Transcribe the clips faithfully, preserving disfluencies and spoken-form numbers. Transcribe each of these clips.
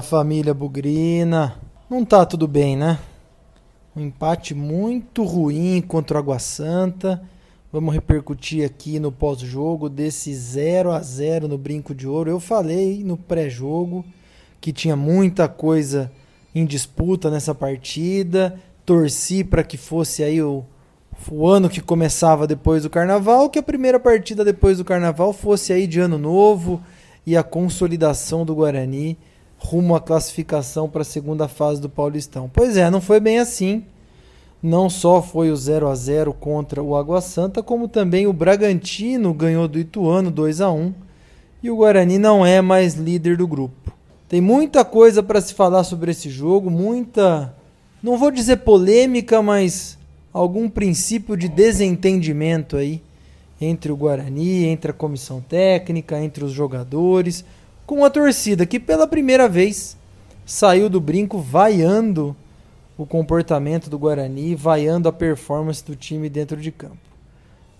Fala, família bugrina. Não tá tudo bem, né? Um empate muito ruim contra o Água Santa. Vamos repercutir aqui no pós-jogo desse zero a zero no Brinco de Ouro. Eu falei no pré-jogo que tinha muita coisa em disputa nessa partida. Torci para que fosse aí o, o ano que começava depois do Carnaval, que a primeira partida depois do Carnaval fosse aí de ano novo e a consolidação do Guarani rumo à classificação para a segunda fase do Paulistão. Pois é, não foi bem assim. Não só foi o zero a zero contra o Água Santa, como também o Bragantino ganhou do Ituano dois a um e o Guarani não é mais líder do grupo. Tem muita coisa para se falar sobre esse jogo, muita, não vou dizer polêmica, mas algum princípio de desentendimento aí entre o Guarani, entre a comissão técnica, entre os jogadores, com a torcida que pela primeira vez saiu do brinco vaiando o comportamento do Guarani, vaiando a performance do time dentro de campo.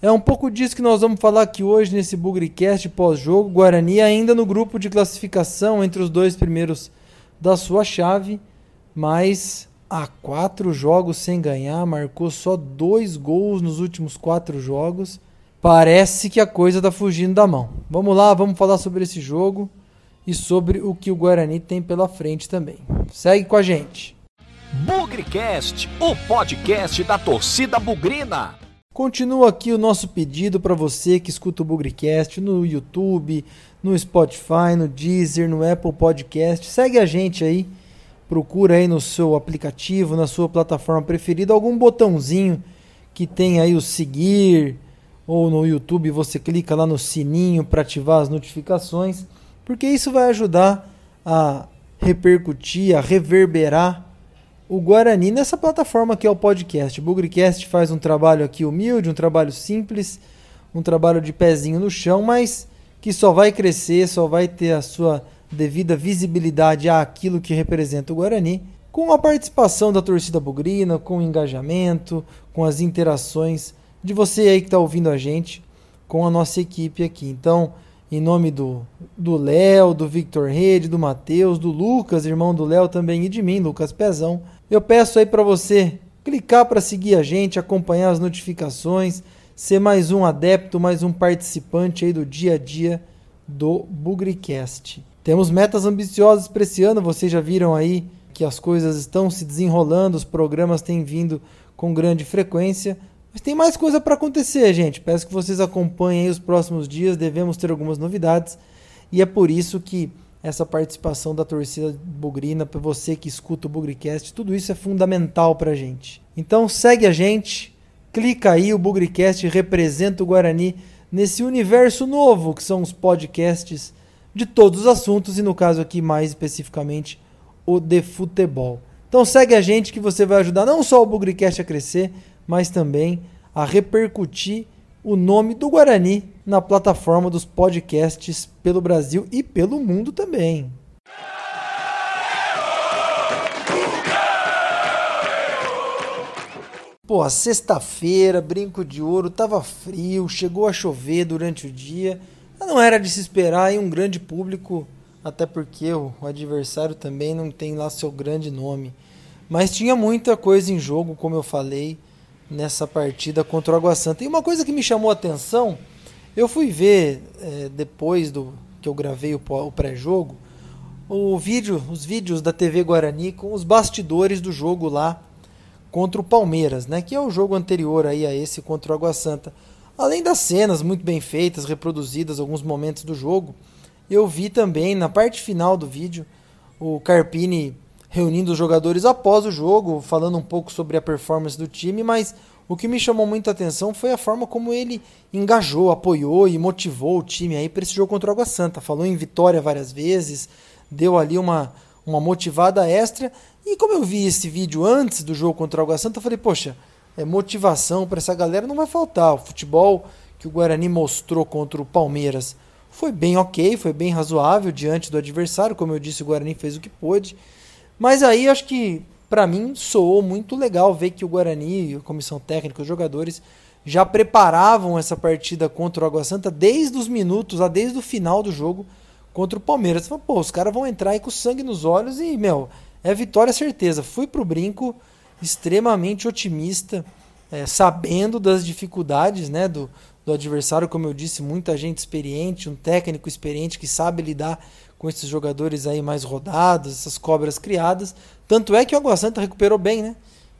É um pouco disso que nós vamos falar aqui hoje nesse BugriCast pós-jogo. Guarani ainda no grupo de classificação entre os dois primeiros da sua chave, mas há quatro jogos sem ganhar, marcou só dois gols nos últimos quatro jogos. Parece que a coisa tá fugindo da mão. Vamos lá, vamos falar sobre esse jogo e sobre o que o Guarani tem pela frente também. Segue com a gente. BugriCast, o podcast da torcida bugrina. Continua aqui o nosso pedido para você que escuta o BugriCast no YouTube, no Spotify, no Deezer, no Apple Podcast. Segue a gente aí, procura aí no seu aplicativo, na sua plataforma preferida, algum botãozinho que tem aí o seguir, ou no YouTube você clica lá no sininho para ativar as notificações, porque isso vai ajudar a repercutir, a reverberar o Guarani nessa plataforma que é o podcast. O BugriCast faz um trabalho aqui humilde, um trabalho simples, um trabalho de pezinho no chão, mas que só vai crescer, só vai ter a sua devida visibilidade àquilo que representa o Guarani, com a participação da torcida bugrina, com o engajamento, com as interações de você aí que está ouvindo a gente, com a nossa equipe aqui. Então, em nome do Léo, do Victor Rede, do Matheus, do Lucas, irmão do Léo também, e de mim, Lucas Pezão, eu peço aí para você clicar para seguir a gente, acompanhar as notificações, ser mais um adepto, mais um participante aí do dia a dia do BugriCast. Temos metas ambiciosas para esse ano, vocês já viram aí que as coisas estão se desenrolando, os programas têm vindo com grande frequência. Mas tem mais coisa para acontecer, gente. Peço que vocês acompanhem aí os próximos dias, devemos ter algumas novidades. E é por isso que essa participação da torcida bugrina, para você que escuta o BugriCast, tudo isso é fundamental para a gente. Então segue a gente, clica aí, o BugriCast representa o Guarani nesse universo novo, que são os podcasts de todos os assuntos, e no caso aqui mais especificamente o de futebol. Então segue a gente que você vai ajudar não só o BugriCast a crescer, mas também a repercutir o nome do Guarani na plataforma dos podcasts pelo Brasil e pelo mundo também. Pô, a sexta-feira, Brinco de Ouro, tava frio, chegou a chover durante o dia, não era de se esperar, e um grande público, até porque o adversário também não tem lá seu grande nome. Mas tinha muita coisa em jogo, como eu falei, nessa partida contra o Água Santa. E uma coisa que me chamou a atenção, eu fui ver, é, depois do que eu gravei o, o pré-jogo, o vídeo, os vídeos da T V Guarani com os bastidores do jogo lá contra o Palmeiras, né, que é o jogo anterior aí a esse contra o Água Santa. Além das cenas muito bem feitas, reproduzidas, alguns momentos do jogo, eu vi também, na parte final do vídeo, o Carpini reunindo os jogadores após o jogo, falando um pouco sobre a performance do time, mas o que me chamou muita atenção foi a forma como ele engajou, apoiou e motivou o time aí para esse jogo contra o Água Santa. Falou em vitória várias vezes, deu ali uma, uma motivada extra, e como eu vi esse vídeo antes do jogo contra o Água Santa, eu falei, poxa, é motivação para essa galera não vai faltar. O futebol que o Guarani mostrou contra o Palmeiras foi bem ok, foi bem razoável diante do adversário, como eu disse, o Guarani fez o que pôde. Mas aí acho que, para mim, soou muito legal ver que o Guarani, a comissão técnica, os jogadores, já preparavam essa partida contra o Água Santa desde os minutos, desde o final do jogo, contra o Palmeiras. Falei, pô, os caras vão entrar aí com sangue nos olhos e, meu, é vitória certeza. Fui pro Brinco extremamente otimista, é, sabendo das dificuldades, né, do, do adversário, como eu disse, muita gente experiente, um técnico experiente que sabe lidar com esses jogadores aí mais rodados, essas cobras criadas. Tanto é que o Água Santa recuperou bem, né?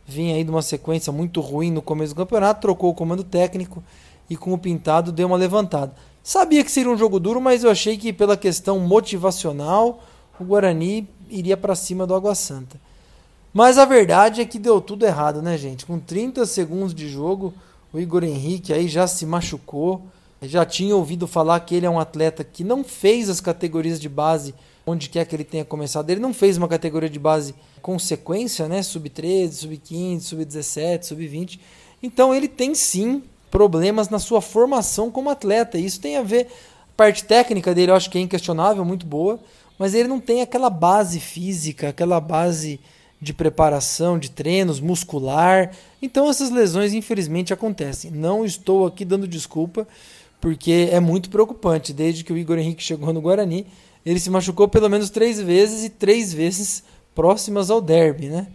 Vinha aí de uma sequência muito ruim no começo do campeonato, trocou o comando técnico e com o Pintado deu uma levantada. Sabia que seria um jogo duro, mas eu achei que pela questão motivacional o Guarani iria para cima do Água Santa. Mas a verdade é que deu tudo errado, né, gente? Com trinta segundos de jogo, o Igor Henrique aí já se machucou. Já tinha ouvido falar que ele é um atleta que não fez as categorias de base onde quer que ele tenha começado. Ele não fez uma categoria de base com sequência, né? sub treze, sub quinze, sub dezessete, sub vinte. Então ele tem sim problemas na sua formação como atleta. E isso tem a ver, a parte técnica dele eu acho que é inquestionável, muito boa. Mas ele não tem aquela base física, aquela base de preparação, de treinos, muscular. Então essas lesões infelizmente acontecem. Não estou aqui dando desculpa, porque é muito preocupante. Desde que o Igor Henrique chegou no Guarani, ele se machucou pelo menos três vezes e três vezes próximas ao derby, né?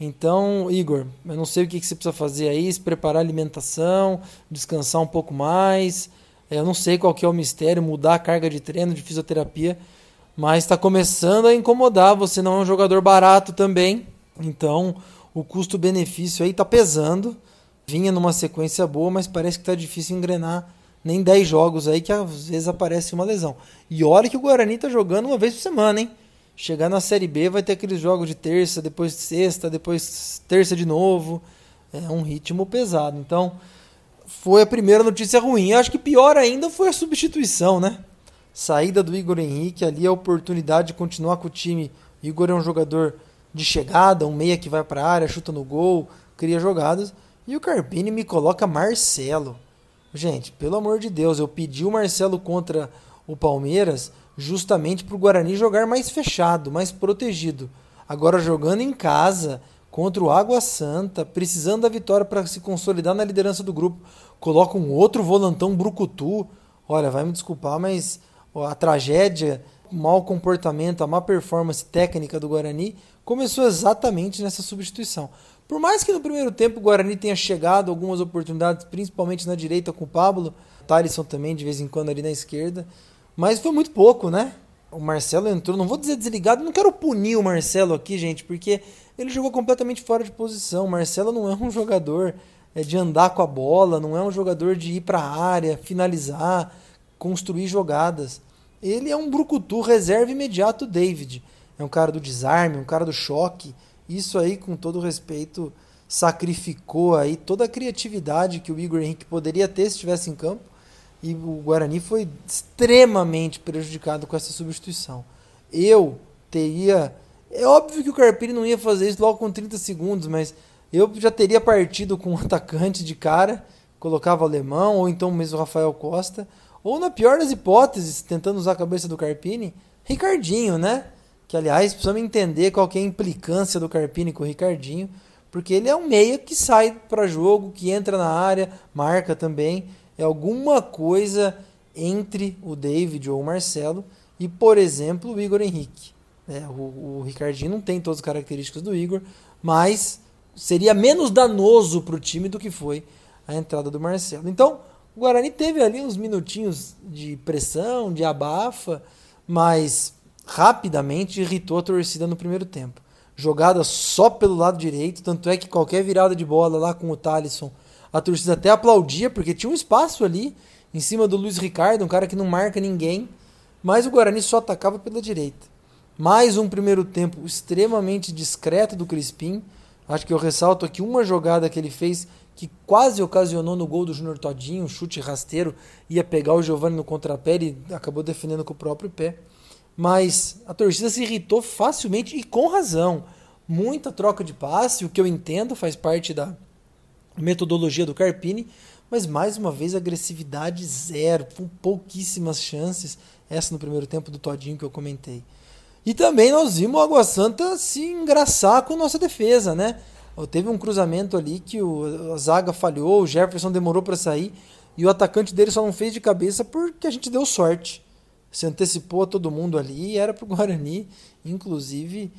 Então, Igor, eu não sei o que você precisa fazer aí, se preparar a alimentação, descansar um pouco mais, eu não sei qual que é o mistério, mudar a carga de treino, de fisioterapia, mas está começando a incomodar, você não é um jogador barato também, então o custo-benefício aí está pesando, vinha numa sequência boa, mas parece que está difícil engrenar nem dez jogos aí que às vezes aparece uma lesão. E olha que o Guarani tá jogando uma vez por semana, hein? Chegar na Série B vai ter aqueles jogos de terça, depois de sexta, depois terça de novo. É um ritmo pesado. Então, foi a primeira notícia ruim. Eu acho que pior ainda foi a substituição, né? Saída do Igor Henrique, ali a oportunidade de continuar com o time. O Igor é um jogador de chegada, um meia que vai pra área, chuta no gol, cria jogadas. E o Carpini me coloca Marcelo. Gente, pelo amor de Deus, eu pedi o Marcelo contra o Palmeiras justamente para o Guarani jogar mais fechado, mais protegido. Agora jogando em casa, contra o Água Santa, precisando da vitória para se consolidar na liderança do grupo, coloca um outro volantão brucutu. Olha, vai me desculpar, mas a tragédia, o mau comportamento, a má performance técnica do Guarani começou exatamente nessa substituição. Por mais que no primeiro tempo o Guarani tenha chegado algumas oportunidades, principalmente na direita com o Pablo, o Thalisson também de vez em quando ali na esquerda, mas foi muito pouco, né? O Marcelo entrou, não vou dizer desligado, não quero punir o Marcelo aqui, gente, porque ele jogou completamente fora de posição. O Marcelo não é um jogador de andar com a bola, não é um jogador de ir para a área, finalizar, construir jogadas. Ele é um brucutu, reserva imediato David. É um cara do desarme, um cara do choque. Isso aí, com todo respeito, sacrificou aí toda a criatividade que o Igor Henrique poderia ter se estivesse em campo. E o Guarani foi extremamente prejudicado com essa substituição. Eu teria... É óbvio que o Carpini não ia fazer isso logo com trinta segundos, mas eu já teria partido com um atacante de cara, colocava o Alemão, ou então mesmo o Rafael Costa, ou na pior das hipóteses, tentando usar a cabeça do Carpini, Ricardinho, né? Que, aliás, precisamos entender qual que é a implicância do Carpini com o Ricardinho, porque ele é um meia que sai para jogo, que entra na área, marca também. É alguma coisa entre o David ou o Marcelo e, por exemplo, o Igor Henrique. É, o, o Ricardinho não tem todas as características do Igor, mas seria menos danoso para o time do que foi a entrada do Marcelo. Então, o Guarani teve ali uns minutinhos de pressão, de abafa, mas... rapidamente irritou a torcida no primeiro tempo. Jogada só pelo lado direito, tanto é que qualquer virada de bola lá com o Thalisson, a torcida até aplaudia, porque tinha um espaço ali em cima do Luiz Ricardo, um cara que não marca ninguém, mas o Guarani só atacava pela direita. Mais um primeiro tempo extremamente discreto do Crispim. Acho que eu ressalto aqui uma jogada que ele fez que quase ocasionou no gol do Júnior Todinho, um chute rasteiro, ia pegar o Giovani no contrapé e acabou defendendo com o próprio pé. Mas a torcida se irritou facilmente e com razão. Muita troca de passe, o que eu entendo faz parte da metodologia do Carpini, mas mais uma vez agressividade zero, com pouquíssimas chances, essa no primeiro tempo do Todinho que eu comentei. E também nós vimos o Água Santa se engraçar com nossa defesa, né? Teve um cruzamento ali que o, a zaga falhou, o Jefferson demorou para sair e o atacante dele só não fez de cabeça porque a gente deu sorte. se antecipou a todo mundo ali e era para o Guarani, inclusive,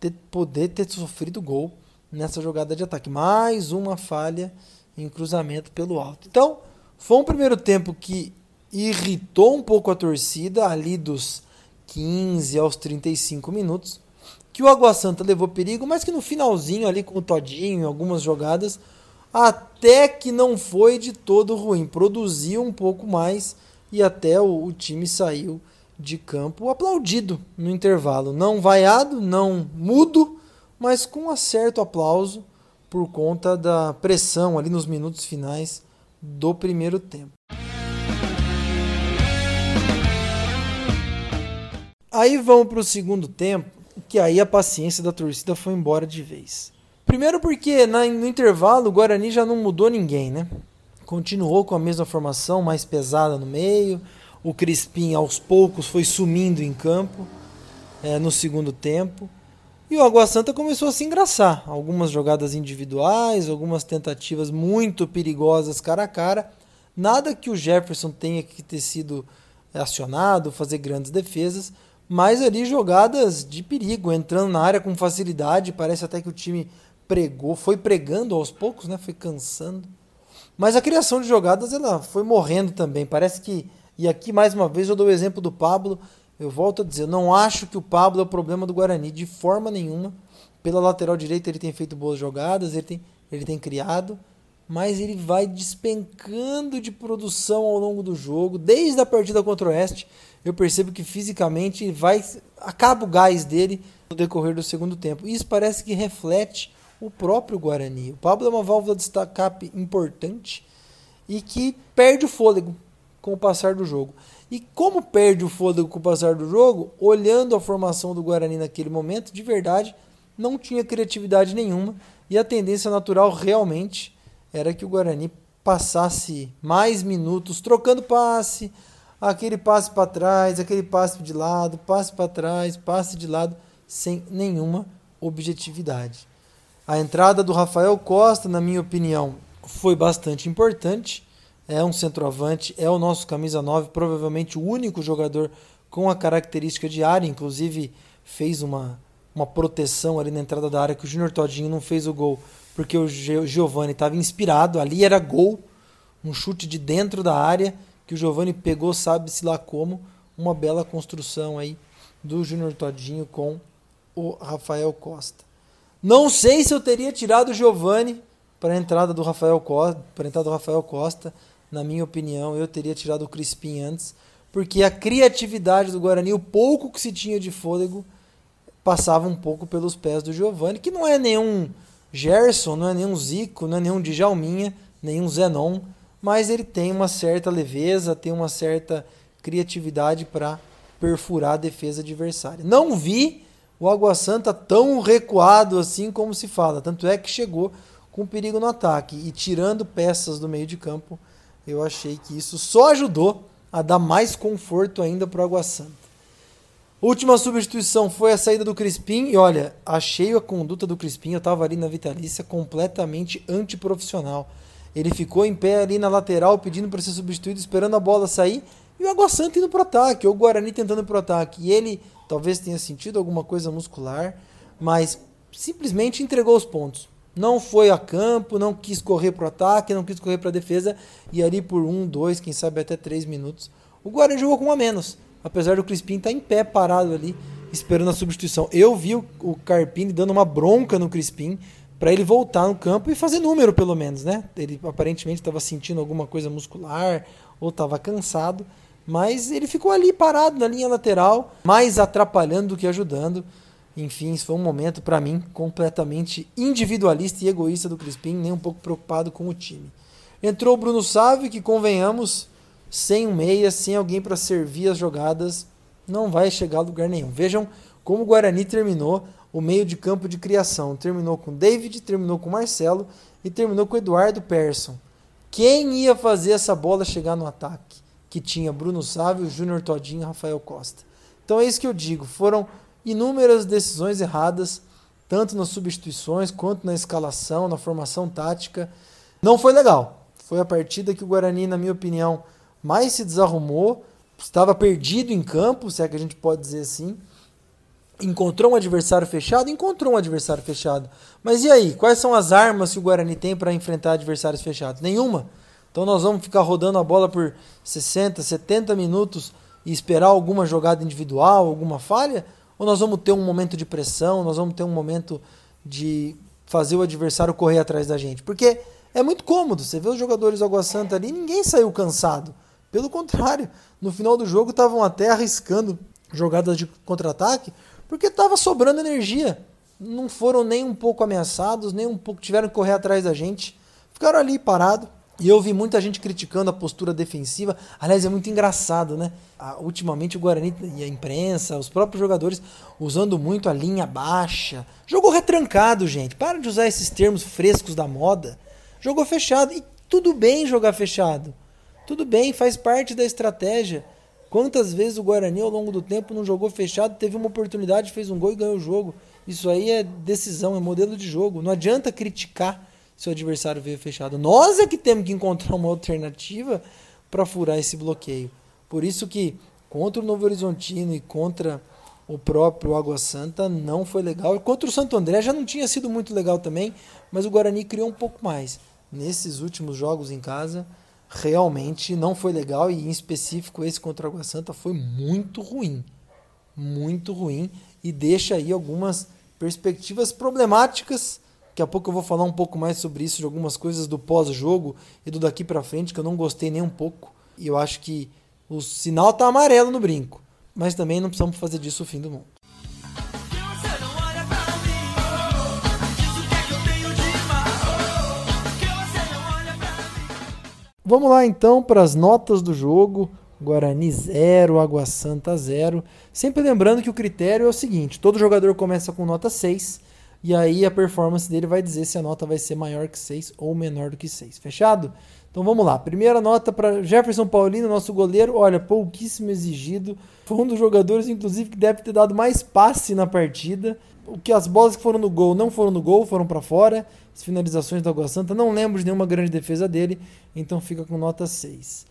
ter, poder ter sofrido gol nessa jogada de ataque. Mais uma falha em cruzamento pelo alto. Então, foi um primeiro tempo que irritou um pouco a torcida, ali dos quinze aos trinta e cinco minutos, que o Água Santa levou perigo, mas que no finalzinho ali com o Todinho, algumas jogadas, até que não foi de todo ruim, produziu um pouco mais e até o, o time saiu de campo aplaudido no intervalo, não vaiado, não mudo, mas com um certo aplauso por conta da pressão ali nos minutos finais do primeiro tempo. Aí vamos para o segundo tempo, que aí a paciência da torcida foi embora de vez. Primeiro porque na, no intervalo o Guarani já não mudou ninguém, né? Continuou com a mesma formação, mais pesada no meio. O Crispim aos poucos foi sumindo em campo é, no segundo tempo. E o Água Santa começou a se engraçar. Algumas jogadas individuais, algumas tentativas muito perigosas cara a cara. Nada que o Jefferson tenha que ter sido acionado, fazer grandes defesas. Mas ali jogadas de perigo, entrando na área com facilidade. Parece até que o time pregou, foi pregando aos poucos, né? Foi cansando. Mas a criação de jogadas ela foi morrendo também, parece que, e aqui mais uma vez eu dou o exemplo do Pablo, eu volto a dizer, eu não acho que o Pablo é o problema do Guarani, de forma nenhuma, pela lateral direita ele tem feito boas jogadas, ele tem, ele tem criado, mas ele vai despencando de produção ao longo do jogo, desde a partida contra o Oeste, eu percebo que fisicamente vai, acaba o gás dele no decorrer do segundo tempo, isso parece que reflete o próprio Guarani. O Pablo é uma válvula de escape importante e que perde o fôlego com o passar do jogo. E como perde o fôlego com o passar do jogo, olhando a formação do Guarani naquele momento, de verdade, não tinha criatividade nenhuma e a tendência natural realmente era que o Guarani passasse mais minutos trocando passe, aquele passe para trás, aquele passe de lado, passe para trás, passe de lado, sem nenhuma objetividade. A entrada do Rafael Costa, na minha opinião, foi bastante importante. É um centroavante, é o nosso camisa nove, provavelmente o único jogador com a característica de área. Inclusive, fez uma, uma proteção ali na entrada da área, que o Júnior Todinho não fez o gol, porque o Giovani estava inspirado. Ali era gol, um chute de dentro da área, que o Giovani pegou, sabe-se lá como, uma bela construção aí do Júnior Todinho com o Rafael Costa. Não sei se eu teria tirado o Giovani para a entrada do Rafael Costa, para a entrada do Rafael Costa, na minha opinião, eu teria tirado o Crispim antes, porque a criatividade do Guarani, o pouco que se tinha de fôlego, passava um pouco pelos pés do Giovani, que não é nenhum Gerson, não é nenhum Zico, não é nenhum Djalminha, nenhum Zenon, mas ele tem uma certa leveza, tem uma certa criatividade para perfurar a defesa adversária. Não vi o Água Santa tão recuado assim como se fala. Tanto é que chegou com perigo no ataque. E tirando peças do meio de campo, eu achei que isso só ajudou a dar mais conforto ainda para o Água Santa. Última substituição foi a saída do Crispim. E olha, achei a conduta do Crispim, eu estava ali na vitalícia, completamente antiprofissional. Ele ficou em pé ali na lateral, pedindo para ser substituído, esperando a bola sair. E o Água Santa indo para o ataque, ou o Guarani tentando ir para o ataque. E ele talvez tenha sentido alguma coisa muscular, mas simplesmente entregou os pontos. Não foi a campo, não quis correr para o ataque, não quis correr para a defesa. E ali por um, dois, quem sabe até três minutos, o Guarani jogou com um a menos. Apesar do Crispim estar em pé, parado ali, esperando a substituição. Eu vi o Carpini dando uma bronca no Crispim para ele voltar no campo e fazer número pelo menos, né? Ele aparentemente estava sentindo alguma coisa muscular ou estava cansado. Mas ele ficou ali parado na linha lateral, mais atrapalhando do que ajudando. Enfim, isso foi um momento, para mim, completamente individualista e egoísta do Crispim, nem um pouco preocupado com o time. Entrou o Bruno Sávio, que convenhamos, sem um meia, sem alguém para servir as jogadas, não vai chegar a lugar nenhum. Vejam como o Guarani terminou o meio de campo de criação. Terminou com David, terminou com Marcelo e terminou com Eduardo Persson. Quem ia fazer essa bola chegar no ataque? Que tinha Bruno Sávio, Júnior Todinho e Rafael Costa. Então é isso que eu digo, foram inúmeras decisões erradas, tanto nas substituições, quanto na escalação, na formação tática. Não foi legal, foi a partida que o Guarani, na minha opinião, mais se desarrumou, estava perdido em campo, se é que a gente pode dizer assim. Encontrou um adversário fechado? Encontrou um adversário fechado. Mas e aí? Quais são as armas que o Guarani tem para enfrentar adversários fechados? Nenhuma. Então nós vamos ficar rodando a bola por sessenta, setenta minutos e esperar alguma jogada individual, alguma falha? Ou nós vamos ter um momento de pressão, nós vamos ter um momento de fazer o adversário correr atrás da gente? Porque é muito cômodo. Você vê os jogadores do Água Santa ali, ninguém saiu cansado. Pelo contrário, no final do jogo estavam até arriscando jogadas de contra-ataque, porque estava sobrando energia. Não foram nem um pouco ameaçados, nem um pouco tiveram que correr atrás da gente. Ficaram ali parado. E eu vi muita gente criticando a postura defensiva. Aliás, é muito engraçado, né? Ultimamente o Guarani e a imprensa, os próprios jogadores, usando muito a linha baixa. Jogou retrancado, gente. Para de usar esses termos frescos da moda. Jogou fechado. E tudo bem jogar fechado. Tudo bem, faz parte da estratégia. Quantas vezes o Guarani ao longo do tempo não jogou fechado, teve uma oportunidade, fez um gol e ganhou o jogo. Isso aí é decisão, é modelo de jogo. Não adianta criticar se o adversário veio fechado. Nós é que temos que encontrar uma alternativa para furar esse bloqueio. Por isso que contra o Novo Horizontino e contra o próprio Água Santa não foi legal. E contra o Santo André já não tinha sido muito legal também, mas o Guarani criou um pouco mais. Nesses últimos jogos em casa, realmente não foi legal, e em específico esse contra o Água Santa foi muito ruim, muito ruim, e deixa aí algumas perspectivas problemáticas. Daqui a pouco eu vou falar um pouco mais sobre isso, de algumas coisas do pós-jogo e do daqui pra frente, que eu não gostei nem um pouco, e eu acho que o sinal tá amarelo no Brinco, mas também não precisamos fazer disso o fim do mundo. Vamos lá então para as notas do jogo. Guarani zero, Água Santa zero. Sempre lembrando que o critério é o seguinte: todo jogador começa com nota seis, e aí a performance dele vai dizer se a nota vai ser maior que seis ou menor do que seis. Fechado? Então vamos lá. Primeira nota para Jefferson Paulino, nosso goleiro. Olha, pouquíssimo exigido. Foi um dos jogadores, inclusive, que deve ter dado mais passe na partida. O que as bolas que foram no gol não foram no gol, foram para fora. As finalizações da Água Santa, não lembro de nenhuma grande defesa dele, então fica com nota seis.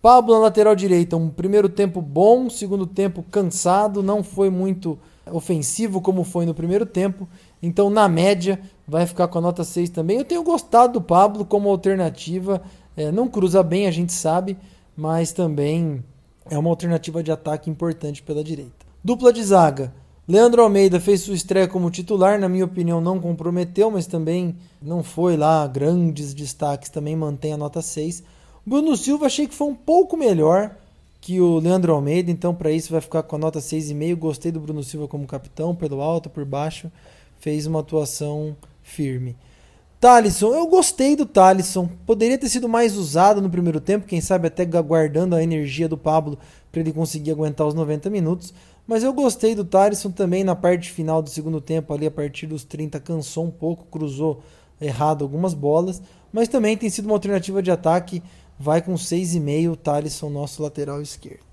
Pablo na lateral direita, um primeiro tempo bom, segundo tempo cansado, não foi muito ofensivo como foi no primeiro tempo, então na média vai ficar com a nota seis também. Eu tenho gostado do Pablo como alternativa, é, não cruza bem, a gente sabe, mas também é uma alternativa de ataque importante pela direita. Dupla de zaga. Leandro Almeida fez sua estreia como titular, na minha opinião não comprometeu, mas também não foi lá grandes destaques, também mantém a nota seis. Bruno Silva achei que foi um pouco melhor que o Leandro Almeida, então para isso vai ficar com a nota seis vírgula cinco. Gostei do Bruno Silva como capitão, pelo alto, por baixo, fez uma atuação firme. Talisson, eu gostei do Talisson, poderia ter sido mais usado no primeiro tempo, quem sabe até guardando a energia do Pablo para ele conseguir aguentar os noventa minutos, mas eu gostei do Talisson também na parte final do segundo tempo, ali a partir dos trinta, cansou um pouco, cruzou errado algumas bolas, mas também tem sido uma alternativa de ataque, vai com seis vírgula cinco o Talisson, nosso lateral esquerdo.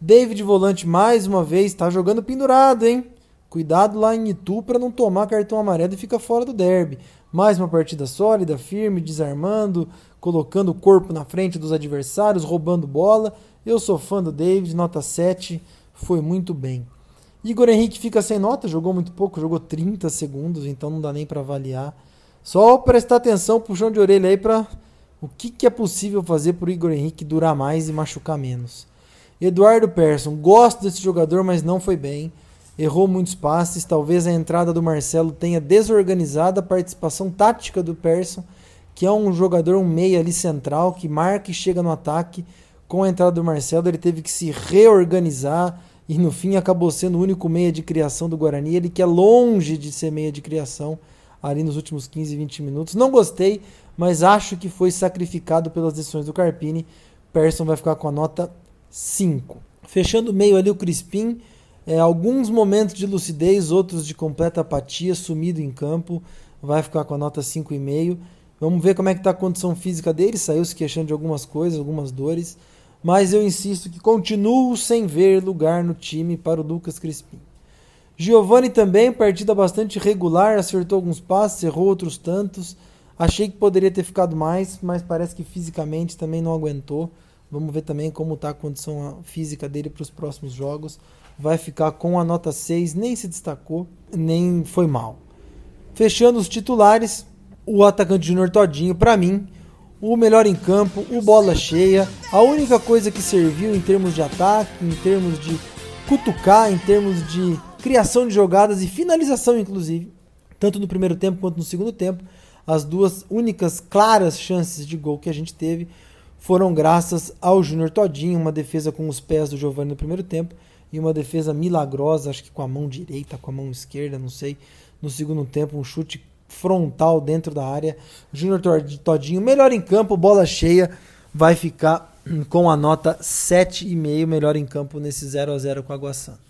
David volante mais uma vez, está jogando pendurado, hein? Cuidado lá em Itu para não tomar cartão amarelo e fica fora do derby. Mais uma partida sólida, firme, desarmando, colocando o corpo na frente dos adversários, roubando bola. Eu sou fã do David, nota sete, foi muito bem. Igor Henrique fica sem nota, jogou muito pouco, jogou trinta segundos, então não dá nem para avaliar. Só prestar atenção, puxão de orelha aí para o que, que é possível fazer para o Igor Henrique durar mais e machucar menos. Eduardo Persson, gosto desse jogador, mas não foi bem. Errou muitos passes, talvez a entrada do Marcelo tenha desorganizado a participação tática do Persson, que é um jogador, um meia ali central, que marca e chega no ataque. Com a entrada do Marcelo, ele teve que se reorganizar e no fim acabou sendo o único meia de criação do Guarani, ele que é longe de ser meia de criação ali nos últimos quinze, vinte minutos. Não gostei, mas acho que foi sacrificado pelas decisões do Carpini. Persson vai ficar com a nota cinco. Fechando o meio ali o Crispim, É, alguns momentos de lucidez, outros de completa apatia, sumido em campo, vai ficar com a nota cinco vírgula cinco. Vamos ver como é que está a condição física dele, saiu se queixando de algumas coisas, algumas dores, mas eu insisto que continuo sem ver lugar no time para o Lucas Crispim. Giovani também, partida bastante regular, acertou alguns passes, errou outros tantos, achei que poderia ter ficado mais, mas parece que fisicamente também não aguentou, Vamos ver também como está a condição física dele para os próximos jogos. Vai ficar com a nota seis, nem se destacou, nem foi mal. Fechando os titulares, o atacante Júnior Todinho, para mim, o melhor em campo, o bola cheia, a única coisa que serviu em termos de ataque, em termos de cutucar, em termos de criação de jogadas e finalização, inclusive, tanto no primeiro tempo quanto no segundo tempo, as duas únicas claras chances de gol que a gente teve foram graças ao Júnior Todinho, uma defesa com os pés do Giovani no primeiro tempo, e uma defesa milagrosa, acho que com a mão direita, com a mão esquerda, não sei, no segundo tempo, um chute frontal dentro da área. Júnior Todinho, melhor em campo, bola cheia, vai ficar com a nota sete vírgula cinco, melhor em campo nesse zero a zero com a Água Santa.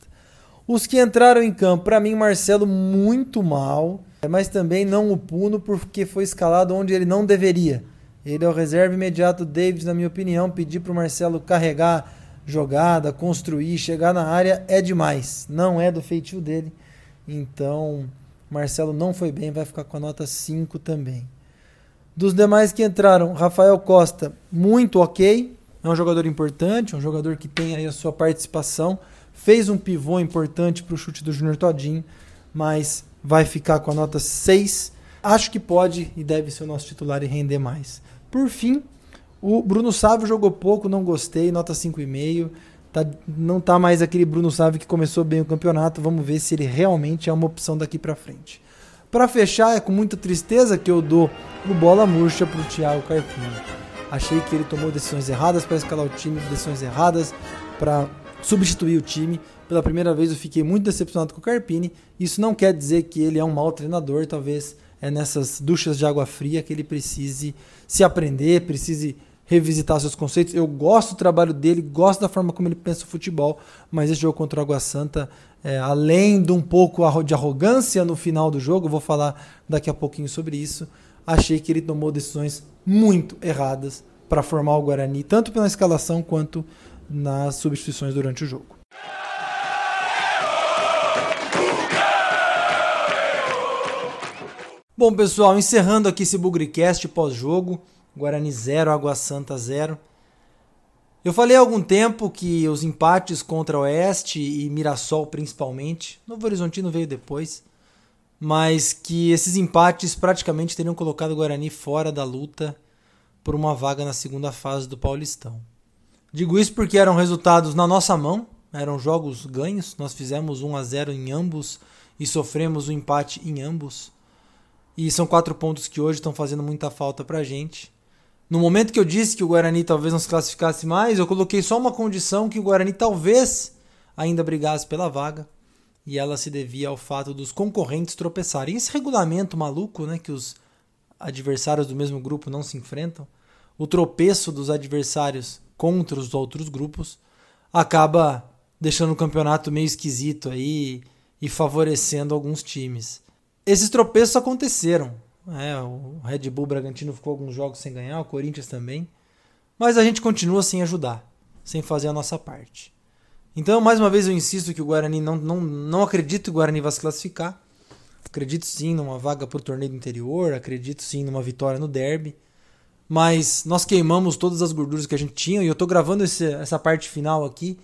Os que entraram em campo, para mim, Marcelo muito mal, mas também não o puno porque foi escalado onde ele não deveria. Ele é o reserva imediato, David, na minha opinião, pedir para o Marcelo carregar jogada, construir, chegar na área é demais, não é do feitio dele. Então Marcelo não foi bem, vai ficar com a nota cinco também. Dos demais que entraram, Rafael Costa, muito ok, é um jogador importante, um jogador que tem aí a sua participação, fez um pivô importante para o chute do Júnior Todinho, mas vai ficar com a nota seis. Acho que pode e deve ser o nosso titular e render mais. Por fim, o Bruno Sávio jogou pouco, não gostei, nota cinco vírgula cinco. Tá, não tá mais aquele Bruno Sávio que começou bem o campeonato. Vamos ver se ele realmente é uma opção daqui para frente. Para fechar, é com muita tristeza que eu dou o bola murcha pro Thiago Carpini. Achei que ele tomou decisões erradas para escalar o time, decisões erradas para substituir o time. Pela primeira vez eu fiquei muito decepcionado com o Carpini. Isso não quer dizer que ele é um mau treinador, talvez é nessas duchas de água fria que ele precise se aprender, precise revisitar seus conceitos. Eu gosto do trabalho dele, gosto da forma como ele pensa o futebol, mas esse jogo contra o Água Santa, é, além de um pouco de arrogância no final do jogo, eu vou falar daqui a pouquinho sobre isso, achei que ele tomou decisões muito erradas para formar o Guarani, tanto pela escalação quanto nas substituições durante o jogo. Bom, pessoal, encerrando aqui esse BugriCast pós-jogo, Guarani zero, Água Santa zero. Eu falei há algum tempo que os empates contra Oeste e Mirassol principalmente, Novo Horizontino veio depois, mas que esses empates praticamente teriam colocado o Guarani fora da luta por uma vaga na segunda fase do Paulistão. Digo isso porque eram resultados na nossa mão, eram jogos ganhos, nós fizemos um a zero em ambos e sofremos um empate em ambos. E são quatro pontos que hoje estão fazendo muita falta pra gente. No momento que eu disse que o Guarani talvez não se classificasse mais, eu coloquei só uma condição que o Guarani talvez ainda brigasse pela vaga, e ela se devia ao fato dos concorrentes tropeçarem. Esse regulamento maluco, né, que os adversários do mesmo grupo não se enfrentam, o tropeço dos adversários contra os outros grupos acaba deixando o campeonato meio esquisito aí e favorecendo alguns times. Esses tropeços aconteceram. É, o Red Bull Bragantino ficou alguns jogos sem ganhar, o Corinthians também. Mas a gente continua sem ajudar, sem fazer a nossa parte. Então, mais uma vez, eu insisto que o Guarani não, não, não acredito que o Guarani vai se classificar. Acredito sim numa vaga para o torneio do interior, acredito sim numa vitória no derby. Mas nós queimamos todas as gorduras que a gente tinha, e eu estou gravando esse, essa parte final aqui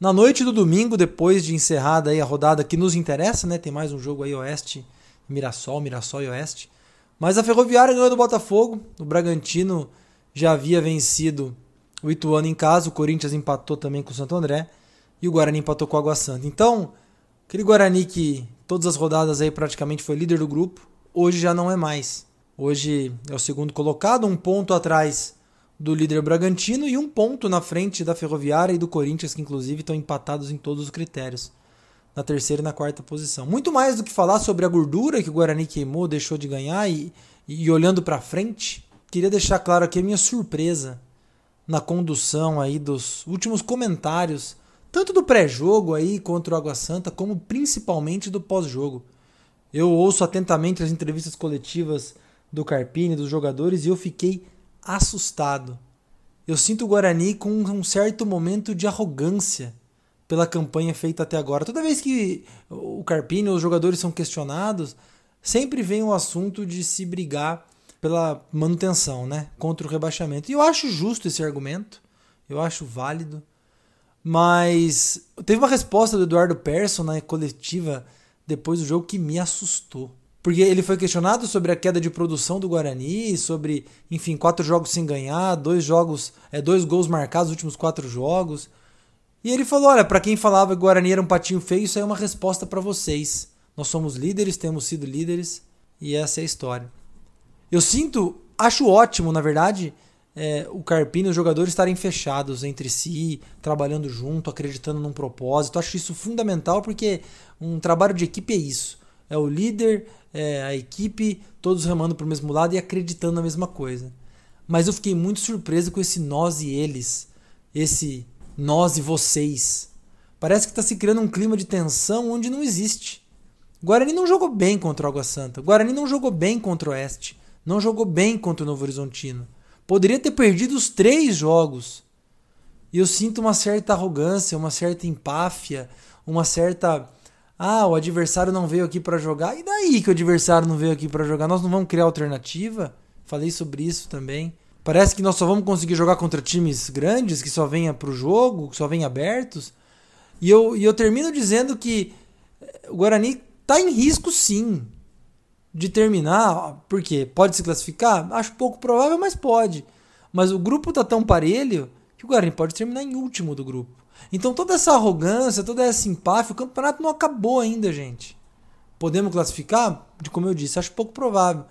na noite do domingo, depois de encerrada aí a rodada que nos interessa, né? Tem mais um jogo aí, Oeste, Mirassol, Mirassol e Oeste. Mas a Ferroviária ganhou do Botafogo, o Bragantino já havia vencido o Ituano em casa, o Corinthians empatou também com o Santo André e o Guarani empatou com o Água Santa. Então, aquele Guarani que todas as rodadas aí praticamente foi líder do grupo, hoje já não é mais. Hoje é o segundo colocado, um ponto atrás do líder Bragantino e um ponto na frente da Ferroviária e do Corinthians, que inclusive estão empatados em todos os critérios, na terceira e na quarta posição. Muito mais do que falar sobre a gordura que o Guarani queimou, deixou de ganhar e, e olhando para frente, queria deixar claro aqui a minha surpresa na condução aí dos últimos comentários, tanto do pré-jogo aí contra o Água Santa, como principalmente do pós-jogo. Eu ouço atentamente as entrevistas coletivas do Carpini, dos jogadores, e eu fiquei assustado. Eu sinto o Guarani com um certo momento de arrogância pela campanha feita até agora. Toda vez que o Carpini ou os jogadores são questionados, sempre vem o assunto de se brigar pela manutenção, né? Contra o rebaixamento. E eu acho justo esse argumento. eu acho válido. Mas teve uma resposta do Eduardo Persson na coletiva depois do jogo que me assustou. Porque ele foi questionado sobre a queda de produção do Guarani, sobre, enfim, quatro jogos sem ganhar, dois jogos, é, dois gols marcados nos últimos quatro jogos. E ele falou, olha, para quem falava que o Guarani era um patinho feio, isso aí é uma resposta para vocês. Nós somos líderes, temos sido líderes, e essa é a história. Eu sinto, acho ótimo, na verdade, é, o Carpini e os jogadores estarem fechados entre si, trabalhando junto, acreditando num propósito. Acho isso fundamental, porque um trabalho de equipe é isso. É o líder, é a equipe, todos remando para o mesmo lado e acreditando na mesma coisa. Mas eu fiquei muito surpreso com esse nós e eles, esse nós e vocês. Parece que está se criando um clima de tensão onde não existe. O Guarani não jogou bem contra o Água Santa, o Guarani não jogou bem contra o Oeste, não jogou bem contra o Novo Horizontino. Poderia ter perdido os três jogos. E eu sinto uma certa arrogância, uma certa empáfia, uma certa... Ah, o adversário não veio aqui pra jogar. E daí que o adversário não veio aqui pra jogar? Nós não vamos criar alternativa? Falei sobre isso também. Parece que nós só vamos conseguir jogar contra times grandes, que só venha pro jogo, que só venha abertos. E eu, e eu termino dizendo que o Guarani tá em risco, sim, de terminar. Por quê? Pode se classificar? Acho pouco provável, mas pode. Mas o grupo tá tão parelho que o Guarani pode terminar em último do grupo. Então toda essa arrogância, toda essa empáfia, o campeonato não acabou ainda, gente. Podemos classificar? Como eu disse, acho pouco provável.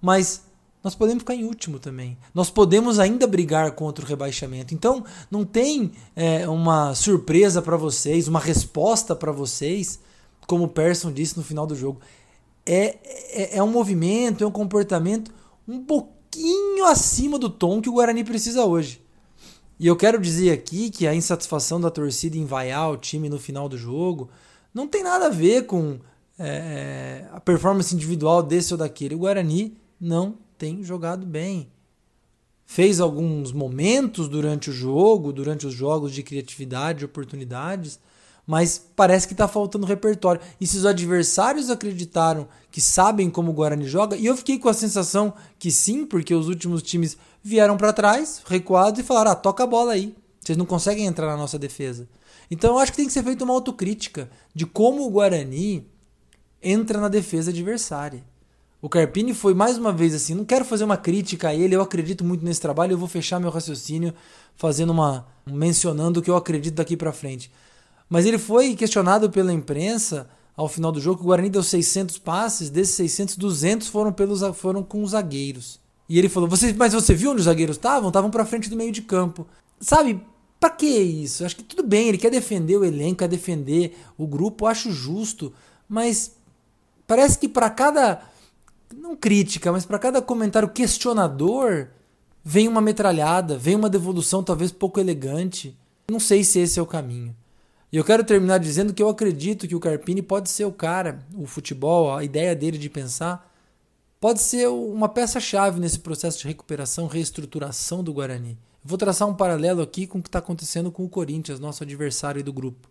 Mas nós podemos ficar em último também. Nós podemos ainda brigar contra o rebaixamento. Então não tem é, uma surpresa para vocês, uma resposta para vocês, como o Persson disse no final do jogo. É, é, é um movimento, é um comportamento um pouquinho acima do tom que o Guarani precisa hoje. E eu quero dizer aqui que a insatisfação da torcida em vaiar o time no final do jogo não tem nada a ver com é, a performance individual desse ou daquele. O Guarani não tem jogado bem. Fez alguns momentos durante o jogo, durante os jogos de criatividade, de oportunidades, mas parece que está faltando repertório. E se os adversários acreditaram que sabem como o Guarani joga, e eu fiquei com a sensação que sim, porque os últimos times... vieram para trás, recuados, e falaram, ah, toca a bola aí, vocês não conseguem entrar na nossa defesa. Então eu acho que tem que ser feita uma autocrítica de como o Guarani entra na defesa adversária. O Carpini foi mais uma vez assim, não quero fazer uma crítica a ele, eu acredito muito nesse trabalho, eu vou fechar meu raciocínio fazendo uma, mencionando o que eu acredito daqui para frente. Mas ele foi questionado pela imprensa ao final do jogo, que o Guarani deu seiscentos passes, desses seiscentos, duzentos foram, pelos, foram com os zagueiros. E ele falou, você, mas você viu onde os zagueiros estavam? Estavam pra frente do meio de campo. Sabe, pra que isso? Acho que tudo bem, ele quer defender o elenco, quer defender o grupo, eu acho justo. Mas parece que pra cada, não crítica, mas pra cada comentário questionador, vem uma metralhada, vem uma devolução talvez pouco elegante. Não sei se esse é o caminho. E eu quero terminar dizendo que eu acredito que o Carpini pode ser o cara, o futebol, a ideia dele de pensar... pode ser uma peça-chave nesse processo de recuperação, reestruturação do Guarani. Vou traçar um paralelo aqui com o que está acontecendo com o Corinthians, nosso adversário do grupo.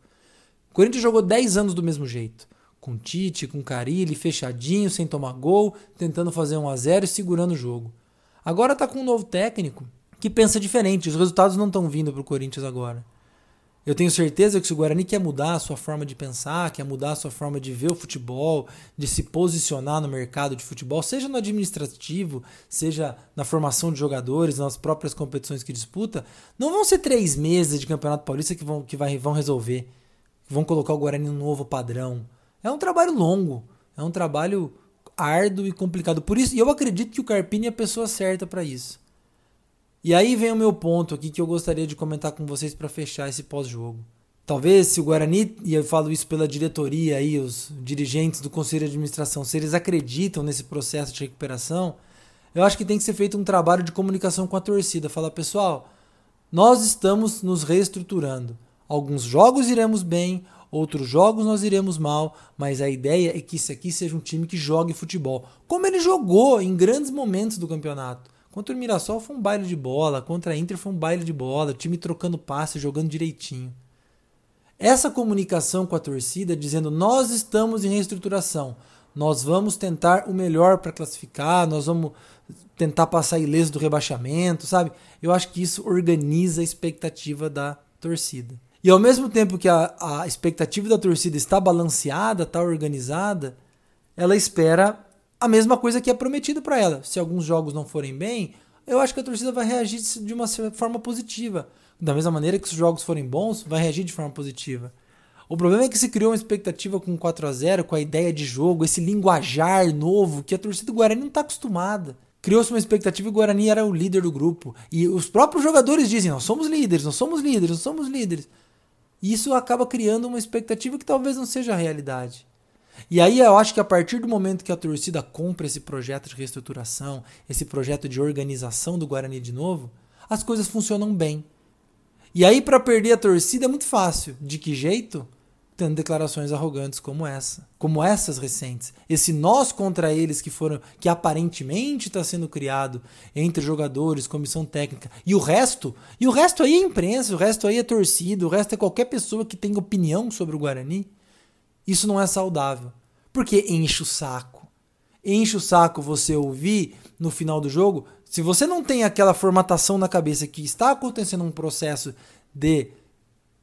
O Corinthians jogou dez anos do mesmo jeito. Com Tite, com Carille, fechadinho, sem tomar gol, tentando fazer um a zero e segurando o jogo. Agora está com um novo técnico que pensa diferente, os resultados não estão vindo para o Corinthians agora. Eu tenho certeza que se o Guarani quer mudar a sua forma de pensar, quer mudar a sua forma de ver o futebol, de se posicionar no mercado de futebol, seja no administrativo, seja na formação de jogadores, nas próprias competições que disputa, não vão ser três meses de Campeonato Paulista que vão, que vai, vão resolver, vão colocar o Guarani num novo padrão. É um trabalho longo, é um trabalho árduo e complicado. Por isso, e eu acredito que o Carpini é a pessoa certa para isso. E aí vem o meu ponto aqui que eu gostaria de comentar com vocês para fechar esse pós-jogo. Talvez se o Guarani, e eu falo isso pela diretoria aí, os dirigentes do Conselho de Administração, se eles acreditam nesse processo de recuperação, eu acho que tem que ser feito um trabalho de comunicação com a torcida. Falar, pessoal, nós estamos nos reestruturando. Alguns jogos iremos bem, outros jogos nós iremos mal, mas a ideia é que isso aqui seja um time que jogue futebol. Como ele jogou em grandes momentos do campeonato. Contra o Mirassol foi um baile de bola, contra a Inter foi um baile de bola, o time trocando passe, jogando direitinho. Essa comunicação com a torcida dizendo, nós estamos em reestruturação, nós vamos tentar o melhor para classificar, nós vamos tentar passar ileso do rebaixamento, sabe? Eu acho que isso organiza a expectativa da torcida. E ao mesmo tempo que a, a expectativa da torcida está balanceada, está organizada, ela espera a mesma coisa que é prometida para ela. Se alguns jogos não forem bem, eu acho que a torcida vai reagir de uma forma positiva. Da mesma maneira que se os jogos forem bons, vai reagir de forma positiva. O problema é que se criou uma expectativa com quatro a zero, com a ideia de jogo, esse linguajar novo que a torcida do Guarani não está acostumada. Criou-se uma expectativa e o Guarani era o líder do grupo. E os próprios jogadores dizem, nós somos líderes, nós somos líderes, nós somos líderes. E isso acaba criando uma expectativa que talvez não seja a realidade. E aí eu acho que a partir do momento que a torcida compra esse projeto de reestruturação, esse projeto de organização do Guarani de novo, as coisas funcionam bem. E aí para perder a torcida é muito fácil. De que jeito? Tendo declarações arrogantes como essa, como essas recentes. Esse nós contra eles que foram, que aparentemente está sendo criado entre jogadores, comissão técnica e o resto, e o resto aí é imprensa, o resto aí é torcida, o resto é qualquer pessoa que tem opinião sobre o Guarani. Isso não é saudável, porque enche o saco. Enche o saco você ouvir no final do jogo, se você não tem aquela formatação na cabeça que está acontecendo um processo de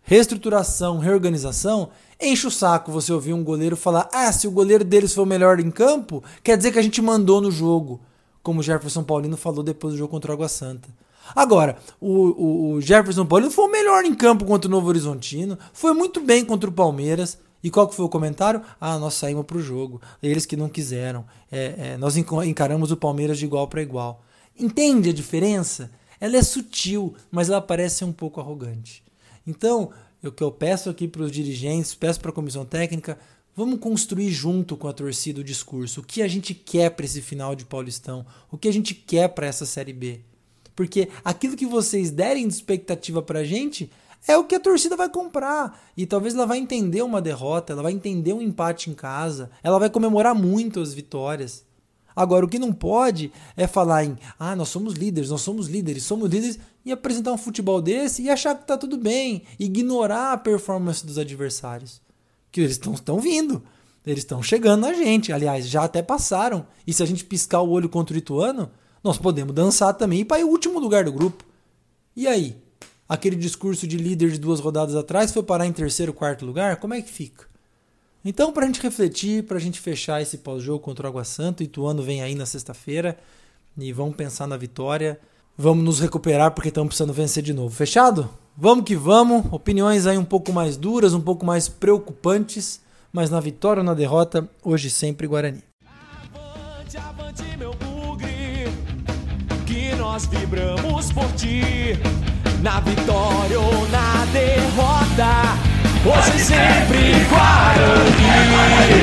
reestruturação, reorganização, enche o saco você ouvir um goleiro falar, ah, se o goleiro deles foi o melhor em campo, quer dizer que a gente mandou no jogo, como o Jefferson Paulino falou depois do jogo contra o Água Santa. Agora, o, o Jefferson Paulino foi o melhor em campo contra o Novo Horizontino, foi muito bem contra o Palmeiras. E qual que foi o comentário? Ah, nós saímos pro jogo. Eles que não quiseram. É, é, nós encaramos o Palmeiras de igual para igual. Entende a diferença? Ela é sutil, mas ela parece um pouco arrogante. Então, o que eu peço aqui para os dirigentes, peço para a comissão técnica, vamos construir junto com a torcida o discurso. O que a gente quer para esse final de Paulistão? O que a gente quer para essa Série B? Porque aquilo que vocês derem de expectativa para a gente é o que a torcida vai comprar, e talvez ela vai entender uma derrota, ela vai entender um empate em casa, ela vai comemorar muito as vitórias. Agora, o que não pode é falar em, ah, nós somos líderes, nós somos líderes, somos líderes, e apresentar um futebol desse e achar que tá tudo bem, ignorar a performance dos adversários, que eles estão vindo, eles estão chegando na gente, aliás, já até passaram, e se a gente piscar o olho contra o Ituano, nós podemos dançar também e para o último lugar do grupo. E aí? Aquele discurso de líder de duas rodadas atrás foi parar em terceiro, quarto lugar? Como é que fica? Então, para a gente refletir, para a gente fechar esse pós-jogo contra o Água Santa, o Ituano vem aí na sexta-feira e vamos pensar na vitória. Vamos nos recuperar porque estamos precisando vencer de novo. Fechado? Vamos que vamos. Opiniões aí um pouco mais duras, um pouco mais preocupantes, mas na vitória ou na derrota, hoje sempre Guarani. Avante, avante, meu bugre, que nós vibramos por ti. Na vitória ou na derrota, hoje sempre Guarani.